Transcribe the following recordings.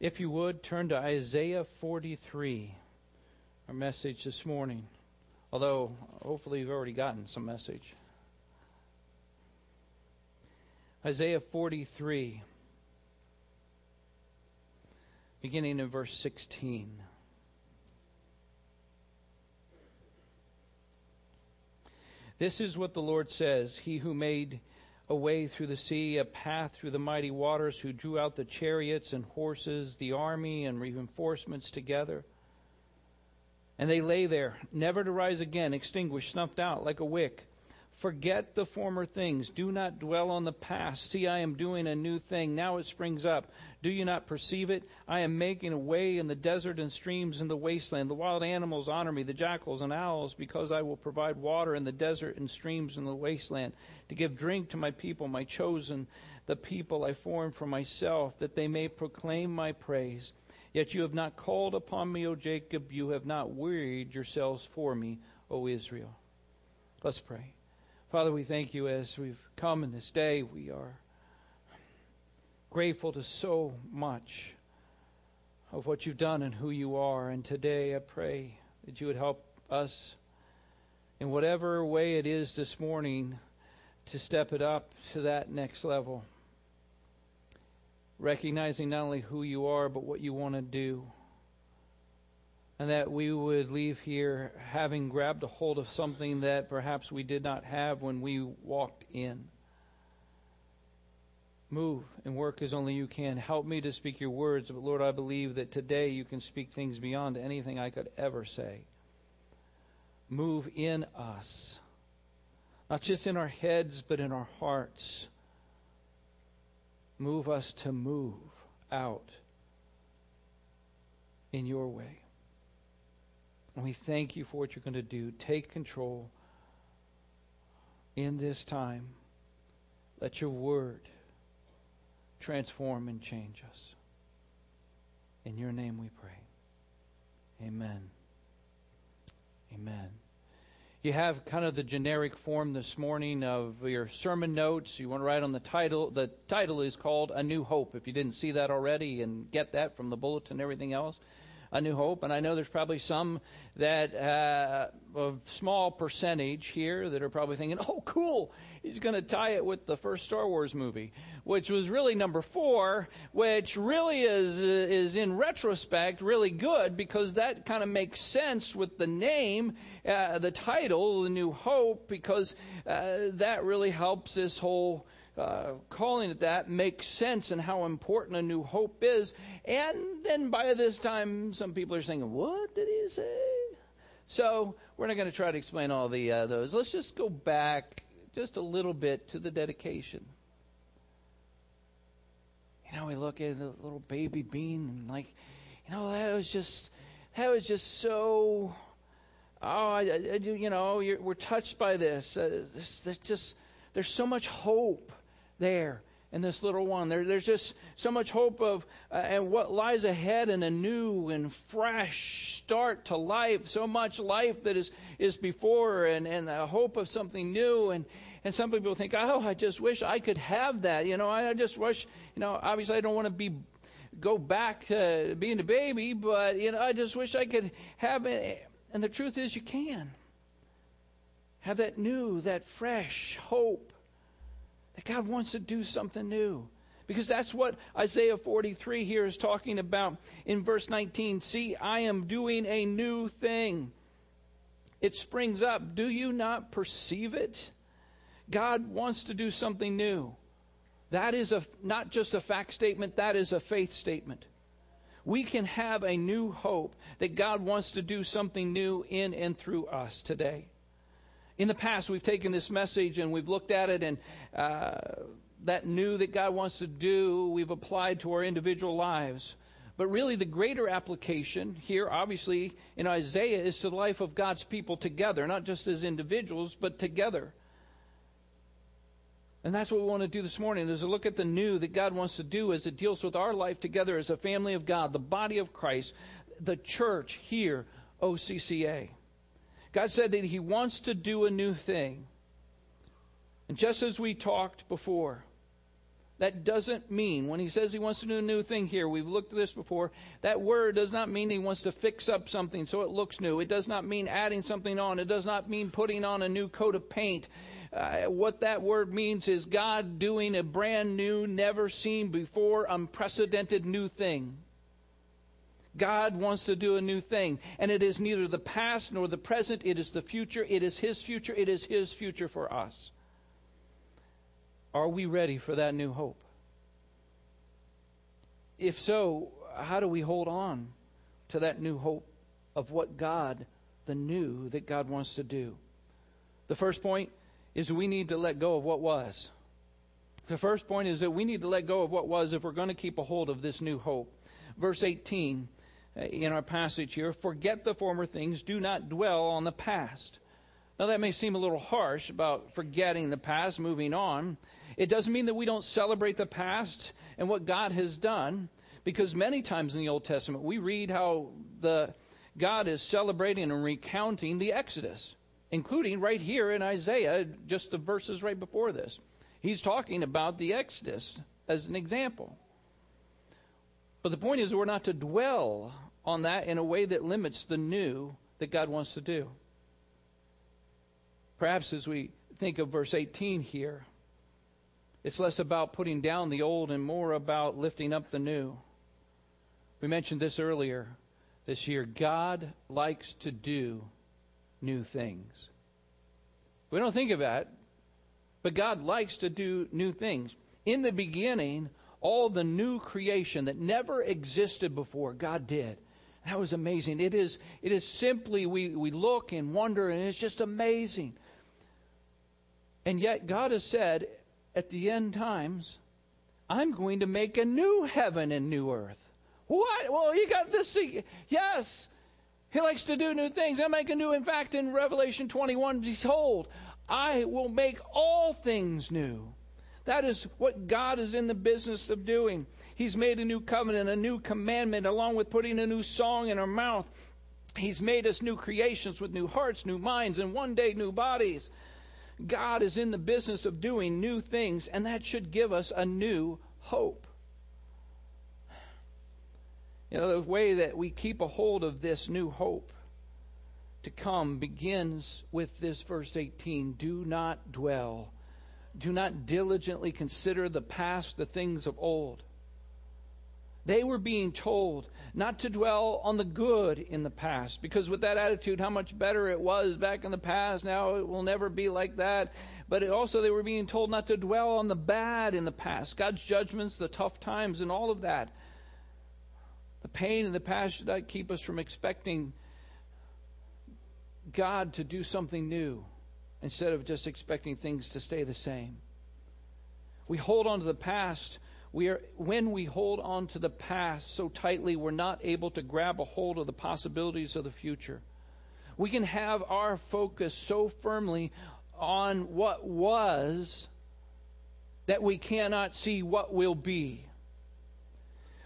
If you would, turn to Isaiah 43, our message this morning. Although, hopefully you've already gotten some message. Isaiah 43, beginning in verse 16. This is what the Lord says, He who made a way through the sea, a path through the mighty waters, who drew out the chariots and horses, the army and reinforcements together. And they lay there, never to rise again, extinguished, snuffed out like a wick. Forget the former things. Do not dwell on the past. See, I am doing a new thing. Now it springs up. Do you not perceive it? I am making a way in the desert and streams in the wasteland. The wild animals honor me, the jackals and owls, because I will provide water in the desert and streams in the wasteland, to give drink to my people, my chosen, the people I formed for myself, that they may proclaim my praise. Yet you have not called upon me, O Jacob. You have not wearied yourselves for me, O Israel. Let's pray. Father, we thank you as we've come in this day. We are grateful to so much of what you've done and who you are. And today I pray that you would help us in whatever way it is this morning to step it up to that next level. Recognizing not only who you are, but what you want to do. And that we would leave here having grabbed a hold of something that perhaps we did not have when we walked in. Move and work as only you can. Help me to speak your words. But Lord, I believe that today you can speak things beyond anything I could ever say. Move in us. Not just in our heads, but in our hearts. Move us to move out in your way. And we thank you for what you're going to do. Take control in this time. Let your word transform and change us. In your name we pray. Amen. Amen. You have kind of the generic form this morning of your sermon notes. You want to write on the title. The title is called A New Hope. If you didn't see that already and get that from the bulletin and everything else. A New Hope, and I know there's probably some that, a small percentage here that are probably thinking, oh, cool, he's going to tie it with the first Star Wars movie, which was really number 4, which really is in retrospect really good because that kind of makes sense with the name, the title, The New Hope, because that really helps this whole calling it that makes sense and how important a new hope is. And then by this time, some people are saying, what did he say? So we're not going to try to explain all the those. Let's just go back just a little bit to the dedication. You know, we look at the little baby bean and like, you know, that was just so, we're touched by this. There's so much hope there in this little one. There's just so much hope of and what lies ahead in a new and fresh start to life. So much life that is before and the hope of something new. And some people think, oh, I just wish I could have that. You know, I just wish, you know, obviously I don't want to go back to being a baby, but, you know, I just wish I could have it. And the truth is you can. Have that new, that fresh hope that God wants to do something new. Because that's what Isaiah 43 here is talking about in verse 19. See, I am doing a new thing. It springs up. Do you not perceive it? God wants to do something new. That is not just a fact statement. That is a faith statement. We can have a new hope that God wants to do something new in and through us today. In the past, we've taken this message and we've looked at it and that new that God wants to do, we've applied to our individual lives. But really the greater application here, obviously, in Isaiah is to the life of God's people together, not just as individuals, but together. And that's what we want to do this morning is a look at the new that God wants to do as it deals with our life together as a family of God, the body of Christ, the church here, OCCA. God said that He wants to do a new thing. And just as we talked before, That doesn't mean, when he says he wants to do a new thing here, we've looked at this before, that word does not mean he wants to fix up something so it looks new. It does not mean adding something on. It does not mean putting on a new coat of paint. What that word means is God doing a brand new, never seen before, unprecedented new thing. God wants to do a new thing. And it is neither the past nor the present. It is the future. It is his future. It is his future for us. Are we ready for that new hope? If so, how do we hold on to that new hope of what God, the new that God wants to do? The first point is we need to let go of what was. The first point is that we need to let go of what was if we're going to keep a hold of this new hope. Verse 18 in our passage here, forget the former things, do not dwell on the past. Now that may seem a little harsh about forgetting the past, moving on. It doesn't mean that we don't celebrate the past and what God has done, because many times in the Old Testament we read how God is celebrating and recounting the Exodus, including right here in Isaiah, just the verses right before this. He's talking about the Exodus as an example. But the point is we're not to dwell on that in a way that limits the new that God wants to do. Perhaps as we think of verse 18 here, it's less about putting down the old and more about lifting up the new. We mentioned this earlier this year. God likes to do new things. We don't think of that, but God likes to do new things. In the beginning, all the new creation that never existed before, God did. That was amazing. It is simply we look and wonder, and it's just amazing. And yet God has said at the end times, I'm going to make a new heaven and new earth. What? Well, you got this. Yes. He likes to do new things. I make a new. In fact, in Revelation 21, behold, I will make all things new. That is what God is in the business of doing. He's made a new covenant, a new commandment, along with putting a new song in our mouth. He's made us new creations with new hearts, new minds, and one day new bodies. God is in the business of doing new things, and that should give us a new hope. You know, the way that we keep a hold of this new hope to come begins with this verse 18. Do not dwell. Do not diligently consider the past, the things of old. They were being told not to dwell on the good in the past, because with that attitude, how much better it was back in the past, now it will never be like that. But also they were being told not to dwell on the bad in the past, God's judgments, the tough times, and all of that. The pain in the past should not keep us from expecting God to do something new, instead of just expecting things to stay the same. We hold on to the past. When we hold on to the past so tightly, we're not able to grab a hold of the possibilities of the future. We can have our focus so firmly on what was that we cannot see what will be.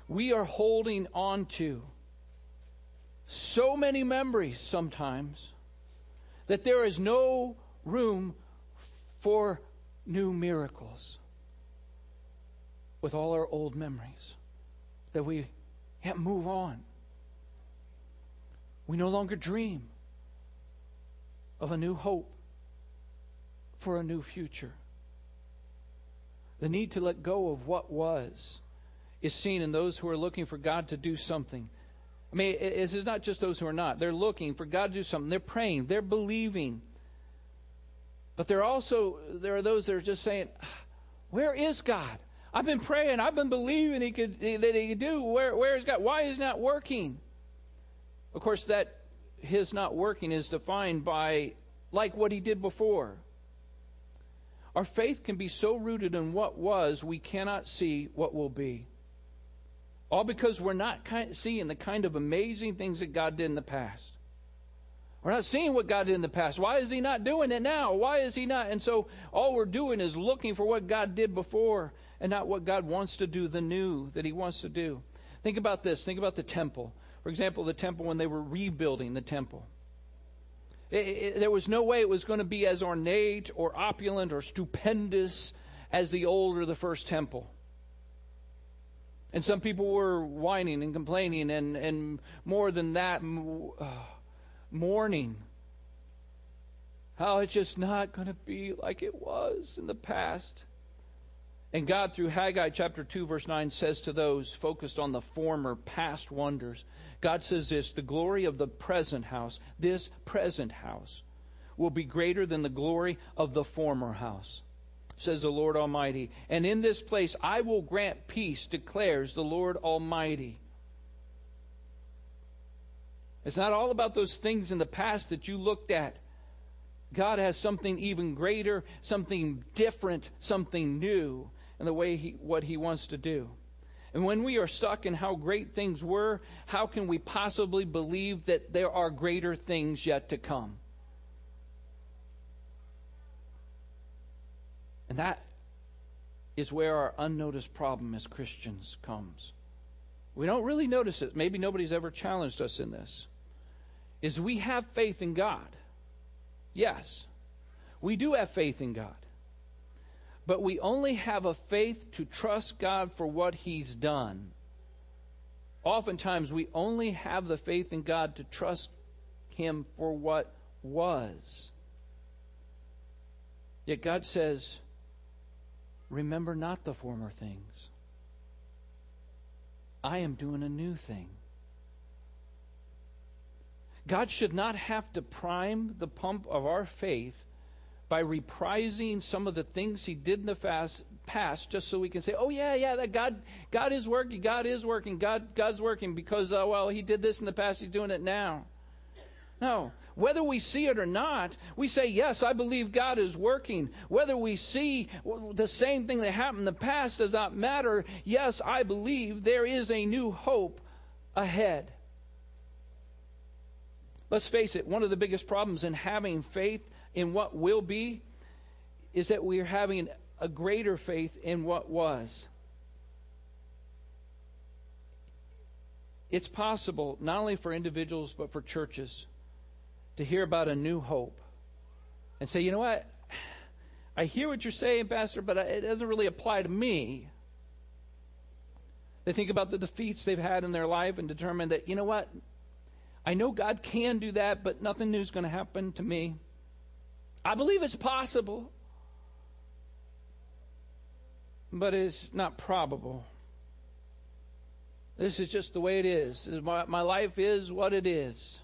We are holding on to so many memories sometimes that there is no room for new miracles with all our old memories, that we can't move on. We no longer dream of a new hope for a new future. The need to let go of what was is seen in those who are looking for God to do something. I mean, this is not just those who are not. They're looking for God to do something. They're praying. They're believing. But there are those that are just saying, where is God? I've been praying. I've been believing that he could do. Where is God? Why is it not working? Of course, that his not working is defined by like what he did before. Our faith can be so rooted in what was, we cannot see what will be. All because we're not seeing the kind of amazing things that God did in the past. We're not seeing what God did in the past. Why is he not doing it now? Why is he not? And so all we're doing is looking for what God did before and not what God wants to do, the new that he wants to do. Think about this. Think about the temple. For example, the temple when they were rebuilding the temple. There was no way it was going to be as ornate or opulent or stupendous as the old or the first temple. And some people were whining and complaining and more than that, mourning. How it's just not going to be like it was in the past. And God, through Haggai chapter 2, verse 9, says to those focused on the former past wonders, God says this, the glory of the present house, this present house, will be greater than the glory of the former house, says the Lord Almighty. And in this place I will grant peace, declares the Lord Almighty. It's not all about those things in the past that you looked at. God has something even greater, something different, something new in the way what He wants to do. And when we are stuck in how great things were, how can we possibly believe that there are greater things yet to come? And that is where our unnoticed problem as Christians comes. We don't really notice it. Maybe nobody's ever challenged us in this. Is we have faith in God. Yes, we do have faith in God. But we only have a faith to trust God for what He's done. Oftentimes we only have the faith in God to trust Him for what was. Yet God says, remember not the former things. I am doing a new thing. God should not have to prime the pump of our faith by reprising some of the things He did in the past just so we can say, oh, yeah, that God's working because, He did this in the past, He's doing it now. No. Whether we see it or not, we say, yes, I believe God is working. Whether we see the same thing that happened in the past does not matter. Yes, I believe there is a new hope ahead. Let's face it, one of the biggest problems in having faith in what will be is that we're having a greater faith in what was. It's possible, not only for individuals, but for churches, to hear about a new hope and say, you know what, I hear what you're saying, Pastor, but it doesn't really apply to me. They think about the defeats they've had in their life and determine that, you know what, I know God can do that, but nothing new is going to happen to me. I believe it's possible, but it's not probable. This is just the way it is. My life is what it is.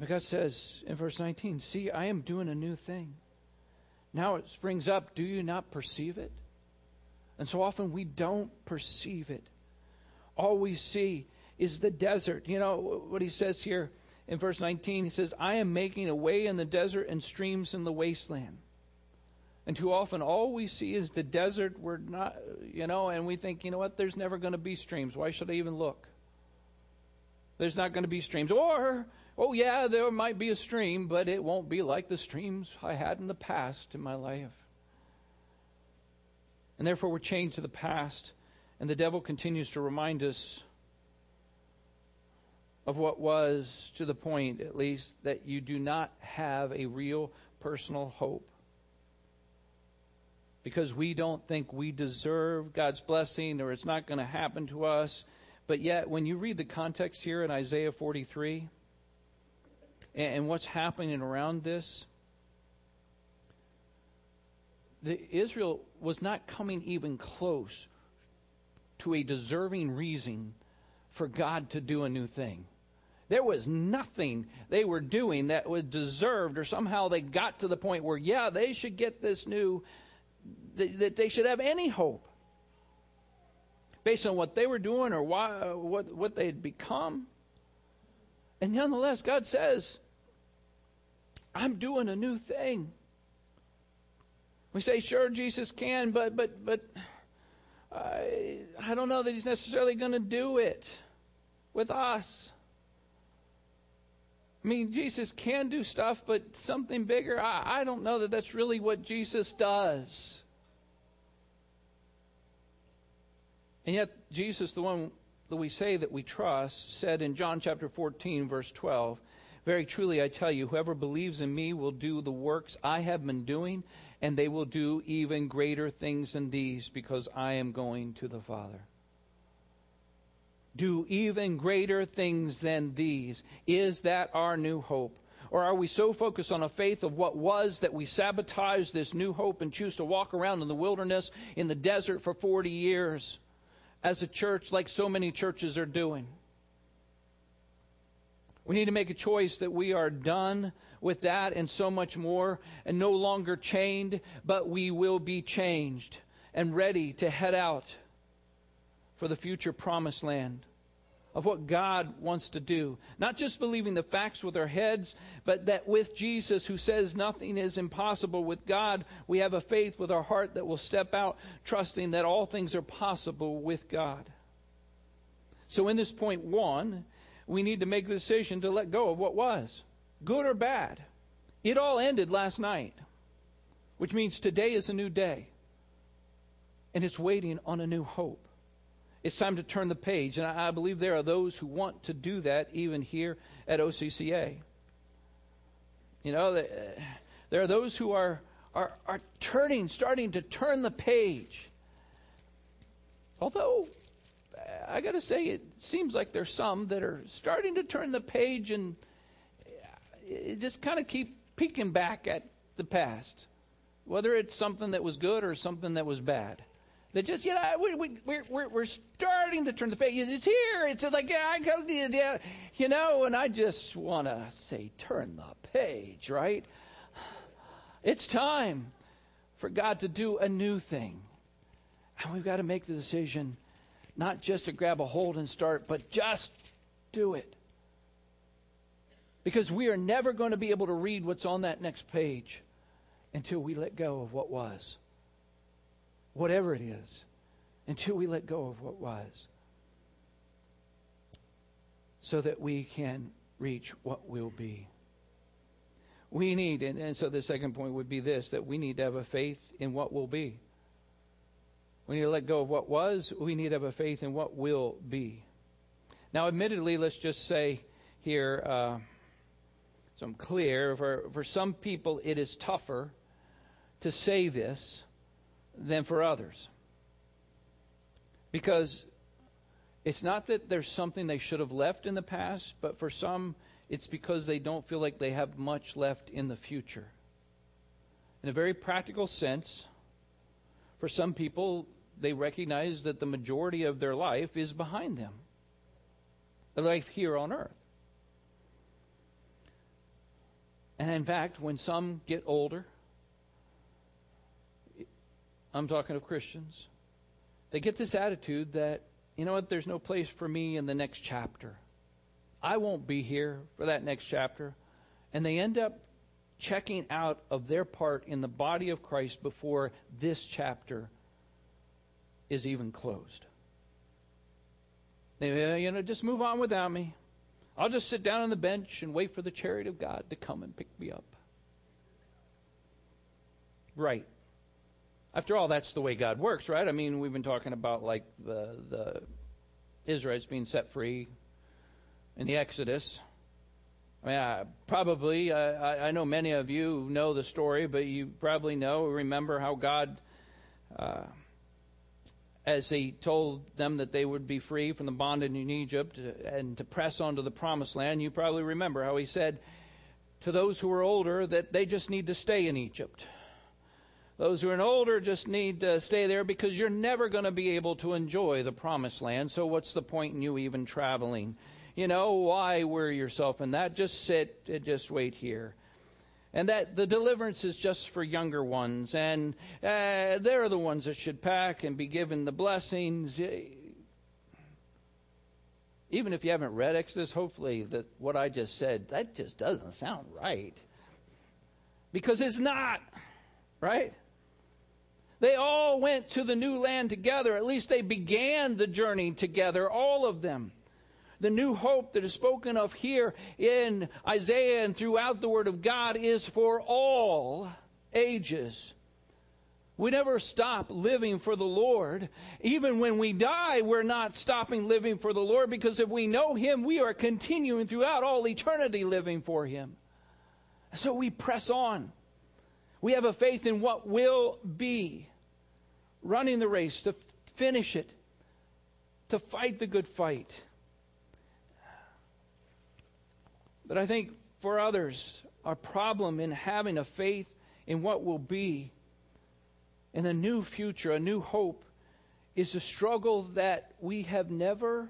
But God says in verse 19, see, I am doing a new thing. Now it springs up. Do you not perceive it? And so often we don't perceive it. All we see is the desert. You know what He says here in verse 19? He says, I am making a way in the desert and streams in the wasteland. And too often all we see is the desert. We're not, and we think, you know what? There's never going to be streams. Why should I even look? There's not going to be streams. Or, oh yeah, there might be a stream, but it won't be like the streams I had in the past in my life. And therefore we're chained to the past, and the devil continues to remind us of what was, to the point, at least, that you do not have a real personal hope. Because we don't think we deserve God's blessing, or it's not going to happen to us. But yet, when you read the context here in Isaiah 43, and what's happening around this, Israel was not coming even close to a deserving reason for God to do a new thing. There was nothing they were doing that was deserved, or somehow they got to the point where, yeah, they should get this new, that they should have any hope. Based on what they were doing or what they had become. And nonetheless, God says, I'm doing a new thing. We say, sure, Jesus can, but I don't know that He's necessarily going to do it with us. I mean, Jesus can do stuff, but something bigger, I don't know that that's really what Jesus does. And yet, Jesus, the one that we say that we trust, said in John chapter 14, verse 12, Very truly, I tell you, whoever believes in me will do the works I have been doing, and they will do even greater things than these, because I am going to the Father. Do even greater things than these. Is that our new hope? Or are we so focused on a faith of what was that we sabotage this new hope and choose to walk around in the wilderness, in the desert for 40 years as a church, like so many churches are doing? We need to make a choice that we are done with that and so much more, and no longer chained, but we will be changed and ready to head out for the future promised land of what God wants to do. Not just believing the facts with our heads, but that with Jesus, who says nothing is impossible with God, we have a faith with our heart that will step out, trusting that all things are possible with God. So in this point one, we need to make the decision to let go of what was, good or bad. It all ended last night, which means today is a new day, and it's waiting on a new hope. It's time to turn the page, and I believe there are those who want to do that even here at OCCA. You know, there are those who are starting to turn the page. Although, I got to say, it seems like there's some that are starting to turn the page and just kind of keep peeking back at the past, whether it's something that was good or something that was bad. That just, you know, we're starting to turn the page. It's here. It's like, yeah, I got to, yeah, you know. And I just want to say, turn the page, right? It's time for God to do a new thing, and we've got to make the decision not just to grab a hold and start, but just do it, because we are never going to be able to read what's on that next page until we let go of what was. Whatever it is, until we let go of what was, so that we can reach what will be. We need, and so the second point would be this, that we need to have a faith in what will be. We need to let go of what was. We need to have a faith in what will be. Now, admittedly, let's just say here, so I'm clear, for some people it is tougher to say this than for others, because it's not that there's something they should have left in the past, but for some it's because they don't feel like they have much left in the future. In a very practical sense, for some people, they recognize that the majority of their life is behind them, their life here on earth. And in fact, when some get older, I'm talking of Christians, they get this attitude that, you know what, there's no place for me in the next chapter. I won't be here for that next chapter. And they end up checking out of their part in the body of Christ before this chapter is even closed. They, you know, just move on without me. I'll just sit down on the bench and wait for the chariot of God to come and pick me up. Right. After all, that's the way God works, right? I mean, we've been talking about like the Israelites being set free in the Exodus. I mean, I know many of you know the story, but you probably remember how God, as he told them that they would be free from the bondage in Egypt and to press on to the promised land, you probably remember how he said to those who were older that they just need to stay in Egypt. Those who are older just need to stay there, because you're never going to be able to enjoy the promised land. So what's the point in you even traveling? You know, why worry yourself in that? Just sit and just wait here. And that the deliverance is just for younger ones. And they're the ones that should pack and be given the blessings. Even if you haven't read Exodus, hopefully that what I just said, that just doesn't sound right. Because it's not, right? They all went to the new land together. At least they began the journey together, all of them. The new hope that is spoken of here in Isaiah and throughout the Word of God is for all ages. We never stop living for the Lord. Even when we die, we're not stopping living for the Lord, because if we know Him, we are continuing throughout all eternity living for Him. So we press on. We have a faith in what will be, running the race, to finish it, to fight the good fight. But I think for others, our problem in having a faith in what will be, and a new future, a new hope, is a struggle that we have never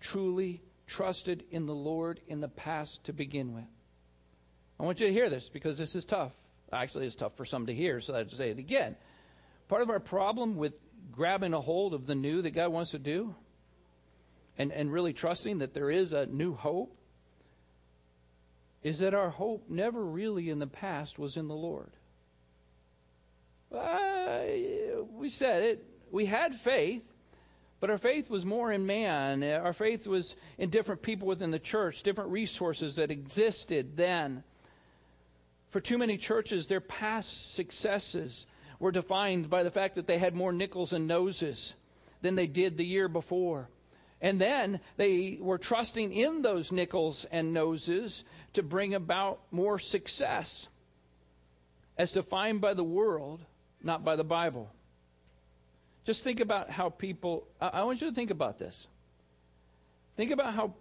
truly trusted in the Lord in the past to begin with. I want you to hear this, because this is tough. Actually, it's tough for some to hear, so I have to say it again. Part of our problem with grabbing a hold of the new that God wants to do, and really trusting that there is a new hope, is that our hope never really in the past was in the Lord. We said it. We had faith, but our faith was more in man. Our faith was in different people within the church, different resources that existed then. For too many churches, their past successes were defined by the fact that they had more nickels and noses than they did the year before. And then they were trusting in those nickels and noses to bring about more success, as defined by the world, not by the Bible. Just think about how people... I want you to think about this. Think about how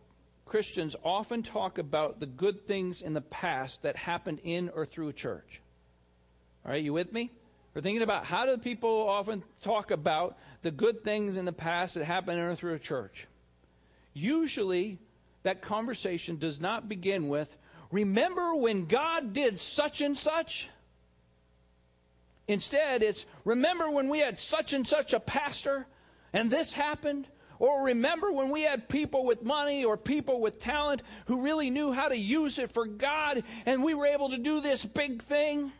Christians often talk about the good things in the past that happened in or through church. All right, you with me? We're thinking about how do people often talk about the good things in the past that happened in or through a church. Usually, that conversation does not begin with, remember when God did such and such? Instead, it's, remember when we had such and such a pastor and this happened? Or remember when we had people with money or people with talent who really knew how to use it for God and we were able to do this big thing?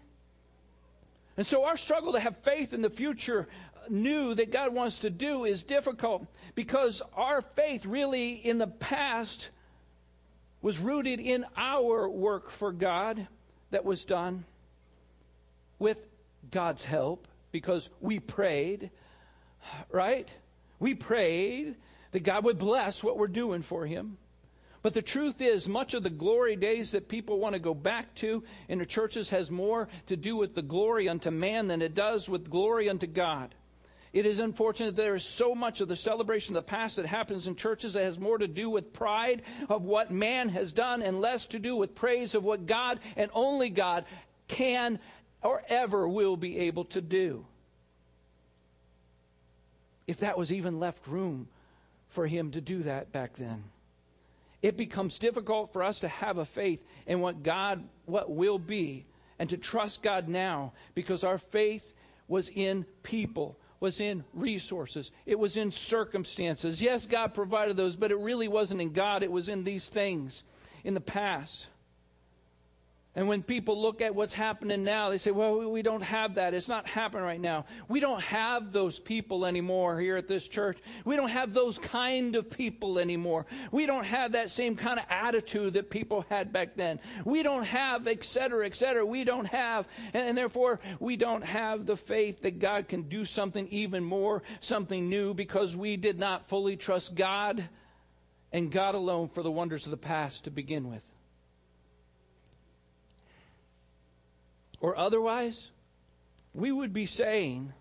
And so our struggle to have faith in the future new that God wants to do is difficult, because our faith really in the past was rooted in our work for God that was done with God's help, because we prayed, right? We prayed that God would bless what we're doing for Him. But the truth is, much of the glory days that people want to go back to in the churches has more to do with the glory unto man than it does with glory unto God. It is unfortunate that there is so much of the celebration of the past that happens in churches that has more to do with pride of what man has done and less to do with praise of what God and only God can or ever will be able to do. If that was even left room for Him to do that back then. It becomes difficult for us to have a faith in what will be, and to trust God now, because our faith was in people, was in resources, it was in circumstances. Yes, God provided those, but it really wasn't in God, it was in these things in the past. And when people look at what's happening now, they say, well, we don't have that. It's not happening right now. We don't have those people anymore here at this church. We don't have those kind of people anymore. We don't have that same kind of attitude that people had back then. We don't have, et cetera, et cetera. We don't have, and therefore, we don't have the faith that God can do something even more, something new, because we did not fully trust God and God alone for the wonders of the past to begin with. Or otherwise, we would be saying,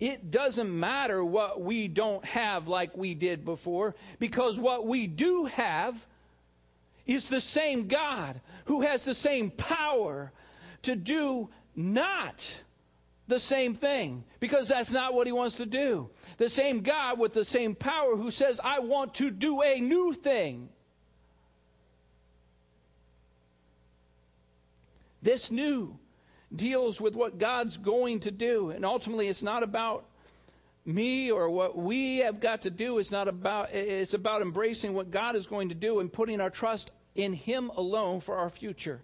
it doesn't matter what we don't have like we did before, because what we do have is the same God who has the same power to do not the same thing, because that's not what He wants to do. The same God with the same power who says, I want to do a new thing. This new deals with what God's going to do. And ultimately, it's not about me or what we have got to do. It's about embracing what God is going to do and putting our trust in Him alone for our future.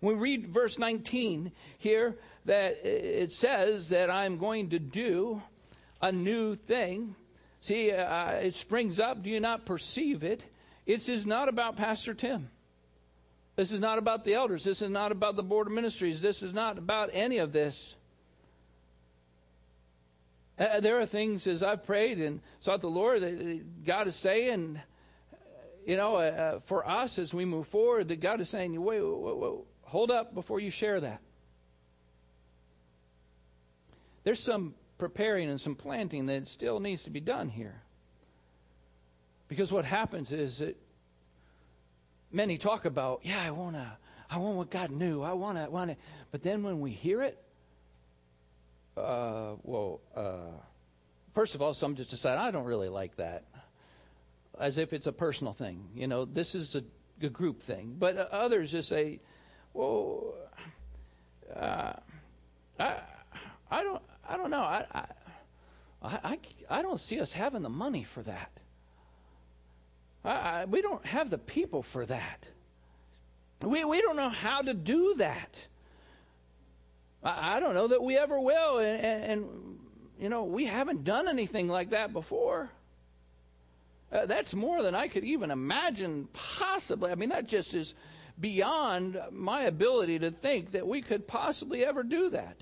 We read verse 19 here that it says that I'm going to do a new thing. See, it springs up. Do you not perceive it? It is not about Pastor Tim. This is not about the elders. This is not about the board of ministries. This is not about any of this. There are things as I've prayed and sought the Lord that God is saying, for us as we move forward, that God is saying, wait, hold up before you share that. There's some preparing and some planting that still needs to be done here. Because what happens is that many talk about, I want what God knew. I want it. But then when we hear it, first of all, some just decide, I don't really like that. As if it's a personal thing. This is a group thing. But others just say, I don't know. I don't see us having the money for that. We don't have the people for that. We don't know how to do that. I don't know that we ever will. And we haven't done anything like that before. That's more than I could even imagine possibly. That just is beyond my ability to think that we could possibly ever do that.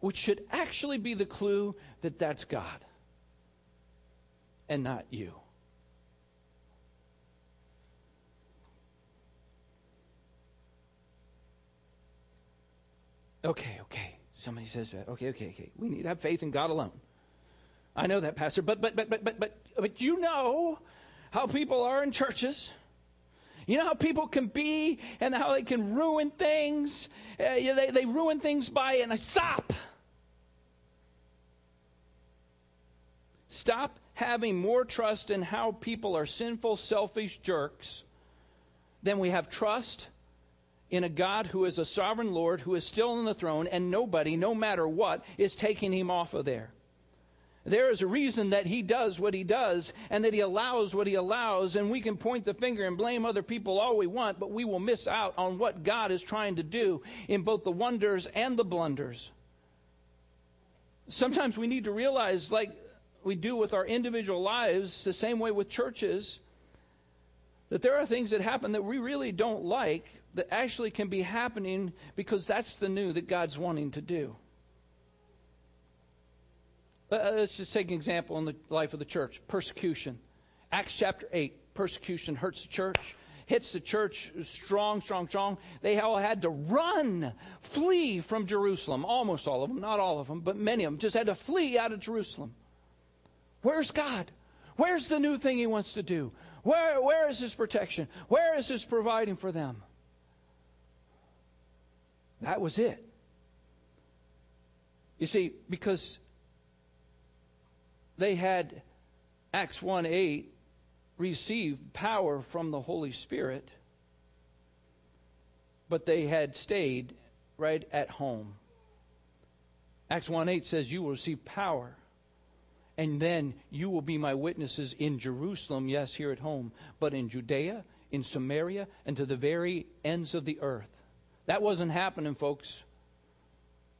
Which should actually be the clue that that's God and not you. Okay. Somebody says, okay. We need to have faith in God alone. I know that, Pastor, but you know how people are in churches. You know how people can be and how they can ruin things. They ruin things by stop. Stop having more trust in how people are sinful, selfish jerks than we have trust in a God who is a sovereign Lord, who is still on the throne, and nobody, no matter what, is taking him off of there. There is a reason that he does what he does and that he allows what he allows, and we can point the finger and blame other people all we want, but we will miss out on what God is trying to do in both the wonders and the blunders. Sometimes we need to realize, like we do with our individual lives, the same way with churches, that there are things that happen that we really don't like that actually can be happening because that's the new that God's wanting to do. Let's just take an example in the life of the church. Persecution. Acts chapter 8, persecution hurts the church, hits the church strong. They all had to run, flee from Jerusalem. Almost all of them, not all of them, but many of them just had to flee out of Jerusalem. Where's God? Where's the new thing he wants to do? Where is his protection? Where is his providing for them? That was it. You see, because they had, Acts 1:8, received power from the Holy Spirit, but they had stayed right at home. Acts 1:8 says, you will receive power. And then you will be my witnesses in Jerusalem, yes, here at home, but in Judea, in Samaria, and to the very ends of the earth. That wasn't happening, folks,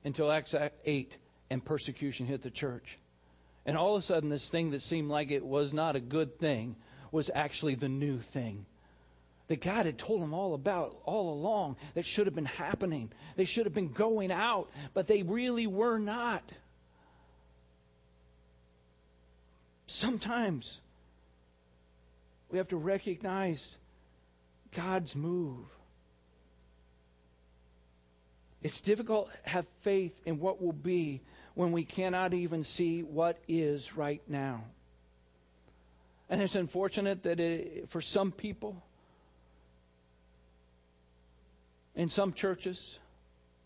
until Acts 8 and persecution hit the church. And all of a sudden, this thing that seemed like it was not a good thing was actually the new thing that God had told them all about all along, that should have been happening. They should have been going out, but they really were not. Sometimes we have to recognize God's move. It's difficult to have faith in what will be when we cannot even see what is right now. And it's unfortunate that for some people, in some churches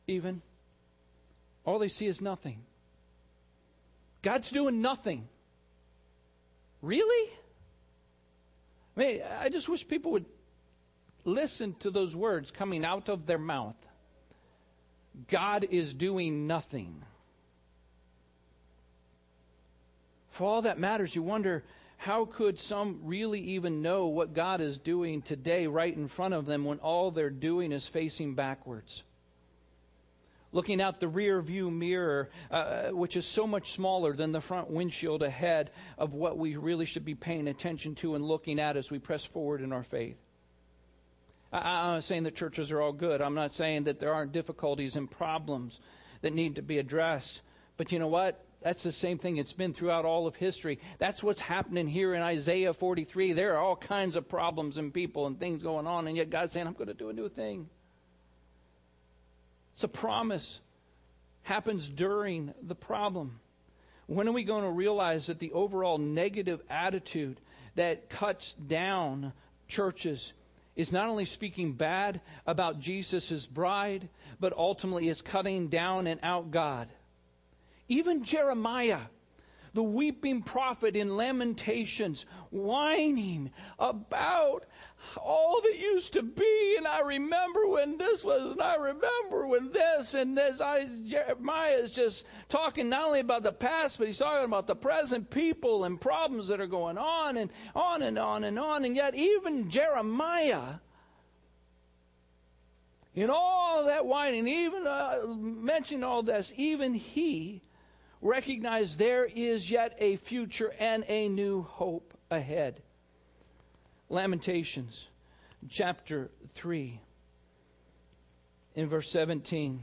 even, all they see is nothing. God's doing nothing. Really? I just wish people would listen to those words coming out of their mouth. God is doing nothing. For all that matters, you wonder, how could some really even know what God is doing today right in front of them when all they're doing is facing backwards? Looking out the rear view mirror, which is so much smaller than the front windshield ahead of what we really should be paying attention to and looking at as we press forward in our faith. I'm not saying that churches are all good. I'm not saying that there aren't difficulties and problems that need to be addressed. But you know what? That's the same thing. It's been throughout all of history. That's what's happening here in Isaiah 43. There are all kinds of problems and people and things going on, and yet God's saying, I'm going to do a new thing. It's a promise. Happens during the problem. When are we going to realize that the overall negative attitude that cuts down churches is not only speaking bad about Jesus' bride, but ultimately is cutting down and out God? Even Jeremiah, the weeping prophet in Lamentations, whining about all that used to be, and I remember when this was, and I remember when this, and this. Jeremiah is just talking not only about the past, but he's talking about the present people and problems that are going on and on and on and on. And yet even Jeremiah, in all that whining, even mentioning all this, even he recognized there is yet a future and a new hope ahead. Lamentations chapter 3 in verse 17.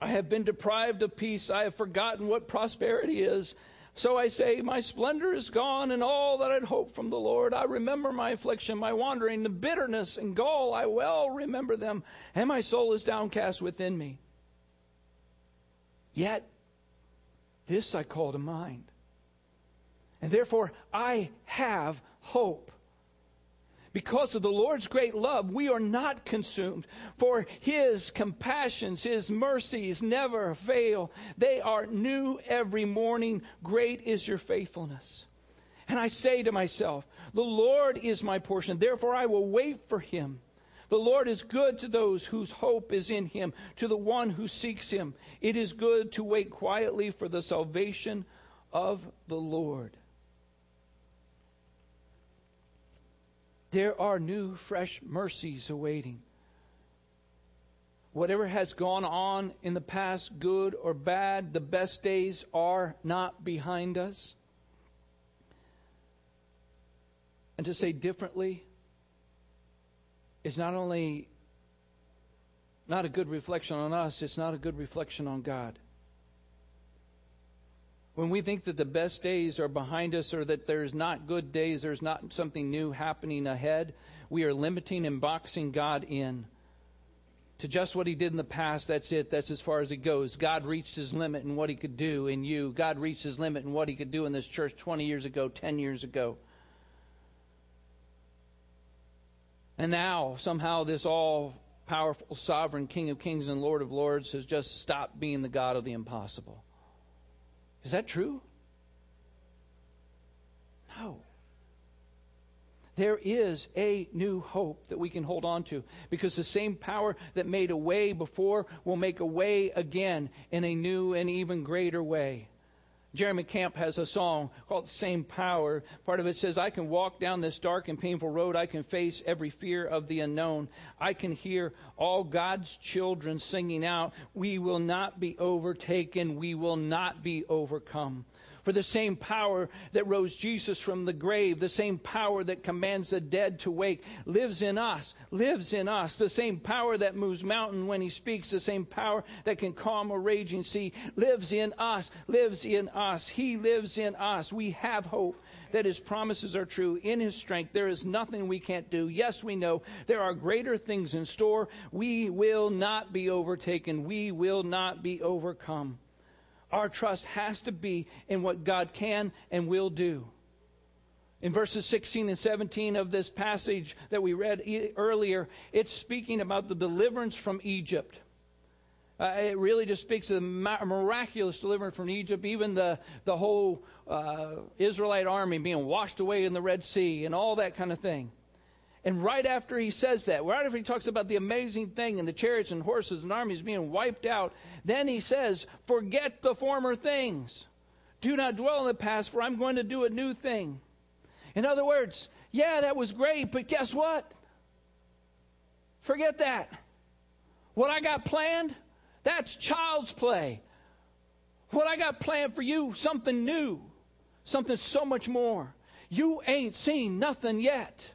I have been deprived of peace. I have forgotten what prosperity is. So I say, my splendor is gone, and all that I'd hoped from the Lord. I remember my affliction, my wandering, the bitterness and gall. I well remember them, and my soul is downcast within me. Yet this I call to mind, and therefore I have hope. Because of the Lord's great love, we are not consumed, for His compassions, His mercies never fail. They are new every morning. Great is your faithfulness. And I say to myself, the Lord is my portion, therefore I will wait for Him. The Lord is good to those whose hope is in Him, to the one who seeks Him. It is good to wait quietly for the salvation of the Lord. There are new, fresh mercies awaiting. Whatever has gone on in the past, good or bad, the best days are not behind us. And to say differently is not only not a good reflection on us, it's not a good reflection on God. When we think that the best days are behind us, or that there's not good days, there's not something new happening ahead, we are limiting and boxing God in to just what He did in the past. That's it. That's as far as it goes. God reached His limit in what He could do in you. God reached His limit in what He could do in this church 20 years ago, 10 years ago. And now, somehow, this all-powerful, sovereign King of Kings and Lord of Lords has just stopped being the God of the impossible. Is that true? No. There is a new hope that we can hold on to, because the same power that made a way before will make a way again in a new and even greater way. Jeremy Camp has a song called Same Power. Part of it says, I can walk down this dark and painful road. I can face every fear of the unknown. I can hear all God's children singing out, we will not be overtaken. We will not be overcome. For the same power that rose Jesus from the grave, the same power that commands the dead to wake, lives in us. The same power that moves mountain when He speaks, the same power that can calm a raging sea, lives in us. He lives in us. We have hope that His promises are true. In His strength, there is nothing we can't do. Yes, we know there are greater things in store. We will not be overtaken. We will not be overcome. Our trust has to be in what God can and will do. In verses 16 and 17 of this passage that we read earlier, it's speaking about the deliverance from Egypt. It really just speaks to the miraculous deliverance from Egypt, even the whole Israelite army being washed away in the Red Sea and all that kind of thing. And right after he says that, right after he talks about the amazing thing and the chariots and horses and armies being wiped out, then he says, forget the former things. Do not dwell in the past, for I'm going to do a new thing. In other words, yeah, that was great, but guess what? Forget that. What I got planned, that's child's play. What I got planned for you, something new, something so much more. You ain't seen nothing yet.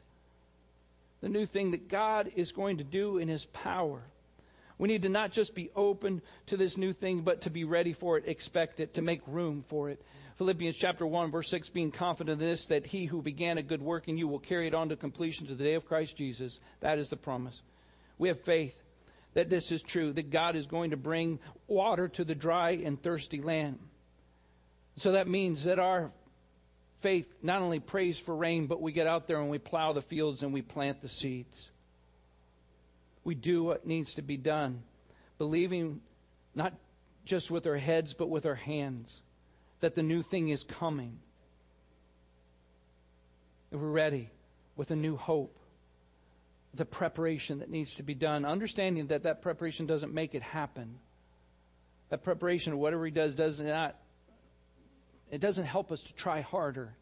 The new thing that God is going to do in His power. We need to not just be open to this new thing, but to be ready for it, expect it, to make room for it. Philippians chapter 1, verse 6, being confident of this, that he who began a good work in you will carry it on to completion to the day of Christ Jesus. That is the promise. We have faith that this is true, that God is going to bring water to the dry and thirsty land. So that means that our faith not only prays for rain, but we get out there and we plow the fields and we plant the seeds. We do what needs to be done, believing not just with our heads, but with our hands, that the new thing is coming. And we're ready with a new hope, the preparation that needs to be done, understanding that that preparation doesn't make it happen. That preparation, whatever he does not, it doesn't help us to try harder.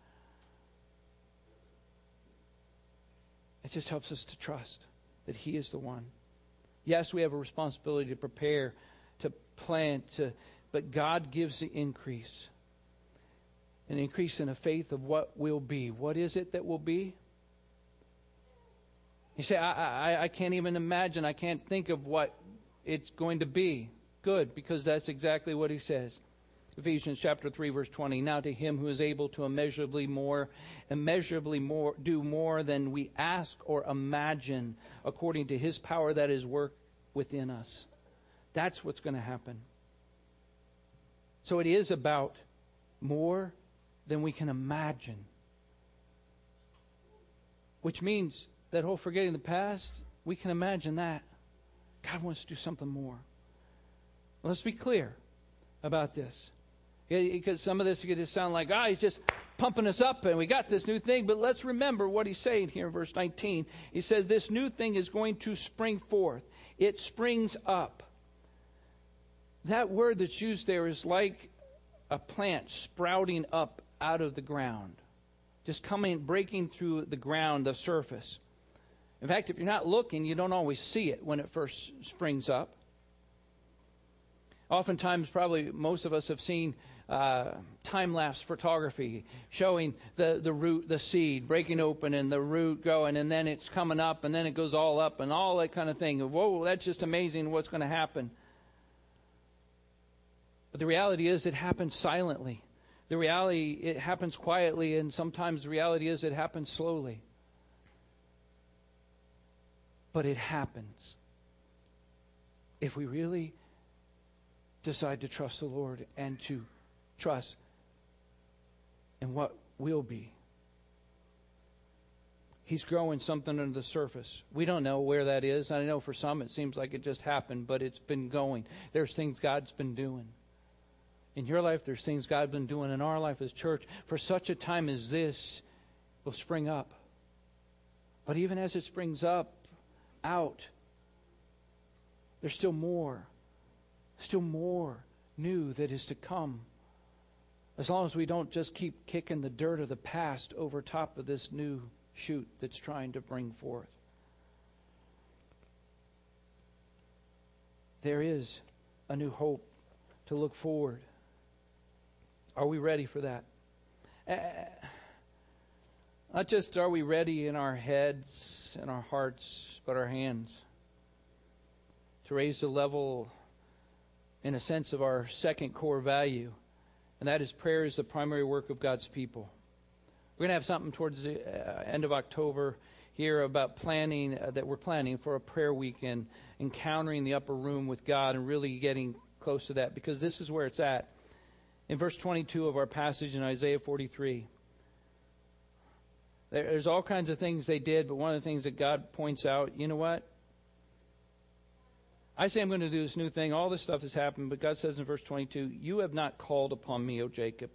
It just helps us to trust that he is the one. Yes, we have a responsibility to prepare, to plant, but God gives the increase. An increase in a faith of what will be. What is it that will be? You say, I can't even imagine. I can't think of what it's going to be. Good, because that's exactly what he says. Ephesians chapter 3, verse 20. Now to him who is able to immeasurably more, do more than we ask or imagine, according to his power that is work within us. That's what's going to happen. So it is about more than we can imagine. Which means that whole forgetting the past, we can imagine that. God wants to do something more. Well, let's be clear about this. Because some of this could just sound like, he's just pumping us up and we got this new thing. But let's remember what he's saying here in verse 19. He says this new thing is going to spring forth. It springs up. That word that's used there is like a plant sprouting up out of the ground. Just coming, breaking through the ground, the surface. In fact, if you're not looking, you don't always see it when it first springs up. Oftentimes, probably most of us have seen time-lapse photography showing the root, the seed, breaking open and the root going, and then it's coming up, and then it goes all up and all that kind of thing. Whoa, that's just amazing what's going to happen. But the reality is it happens silently. The reality, it happens quietly, and sometimes the reality is it happens slowly. But it happens if we really decide to trust the Lord and to trust in what will be. He's growing something under the surface. We don't know where that is. I know for some it seems like it just happened, but it's been going. There's things God's been doing. In your life, there's things God's been doing in our life as church. For such a time as this will spring up. But even as it springs up, out, there's still more new that is to come, as long as we don't just keep kicking the dirt of the past over top of this new shoot that's trying to bring forth. There is a new hope to look forward. Are we ready for that? Not just are we ready in our heads and our hearts, but our hands. To raise the level, in a sense, of our second core value. And that is prayer is the primary work of God's people. We're going to have something towards the end of October here about planning, that we're planning for a prayer weekend, encountering the upper room with God and really getting close to that. Because this is where it's at. In verse 22 of our passage in Isaiah 43. There's all kinds of things they did, but one of the things that God points out, you know what? I say I'm going to do this new thing. All this stuff has happened, but God says in verse 22, you have not called upon me, O Jacob.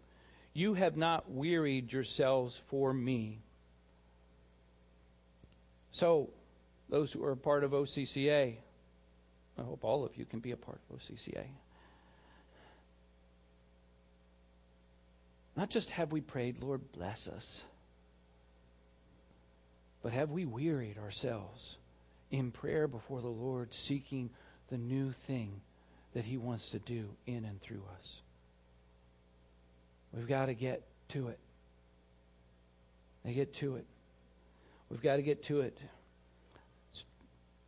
You have not wearied yourselves for me. So, those who are a part of OCCA, I hope all of you can be a part of OCCA. Not just have we prayed, Lord, bless us. But have we wearied ourselves in prayer before the Lord, seeking the new thing that he wants to do in and through us? We've got to get to it. We've got to get to it.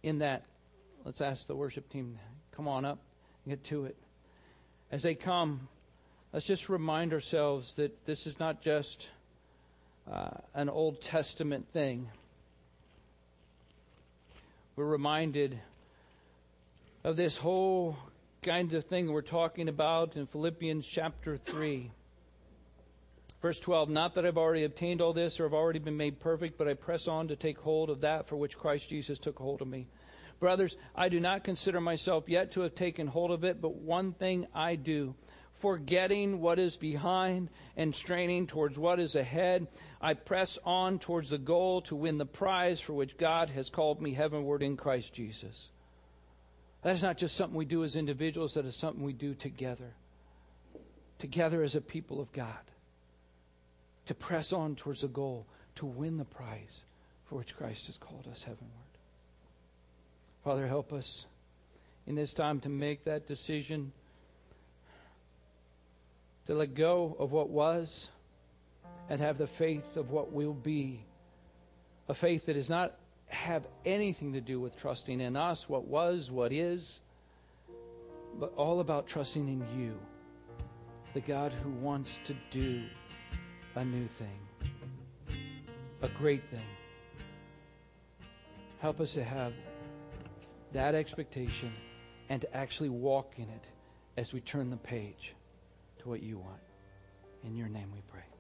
In that, Let's ask the worship team to come on up and get to it. As they come, let's just remind ourselves that this is not just an Old Testament thing. We're reminded of this whole kind of thing we're talking about in Philippians chapter 3. Verse 12, not that I've already obtained all this or have already been made perfect, but I press on to take hold of that for which Christ Jesus took hold of me. Brothers, I do not consider myself yet to have taken hold of it, but one thing I do, forgetting what is behind and straining towards what is ahead, I press on towards the goal to win the prize for which God has called me heavenward in Christ Jesus. That is not just something we do as individuals, that is something we do together. Together as a people of God. To press on towards the goal to win the prize for which Christ has called us heavenward. Father, help us in this time to make that decision, to let go of what was and have the faith of what will be. A faith that does not have anything to do with trusting in us, what was, what is, but all about trusting in you, the God who wants to do a new thing, a great thing. Help us to have that expectation and to actually walk in it as we turn the page to what you want. In your name we pray.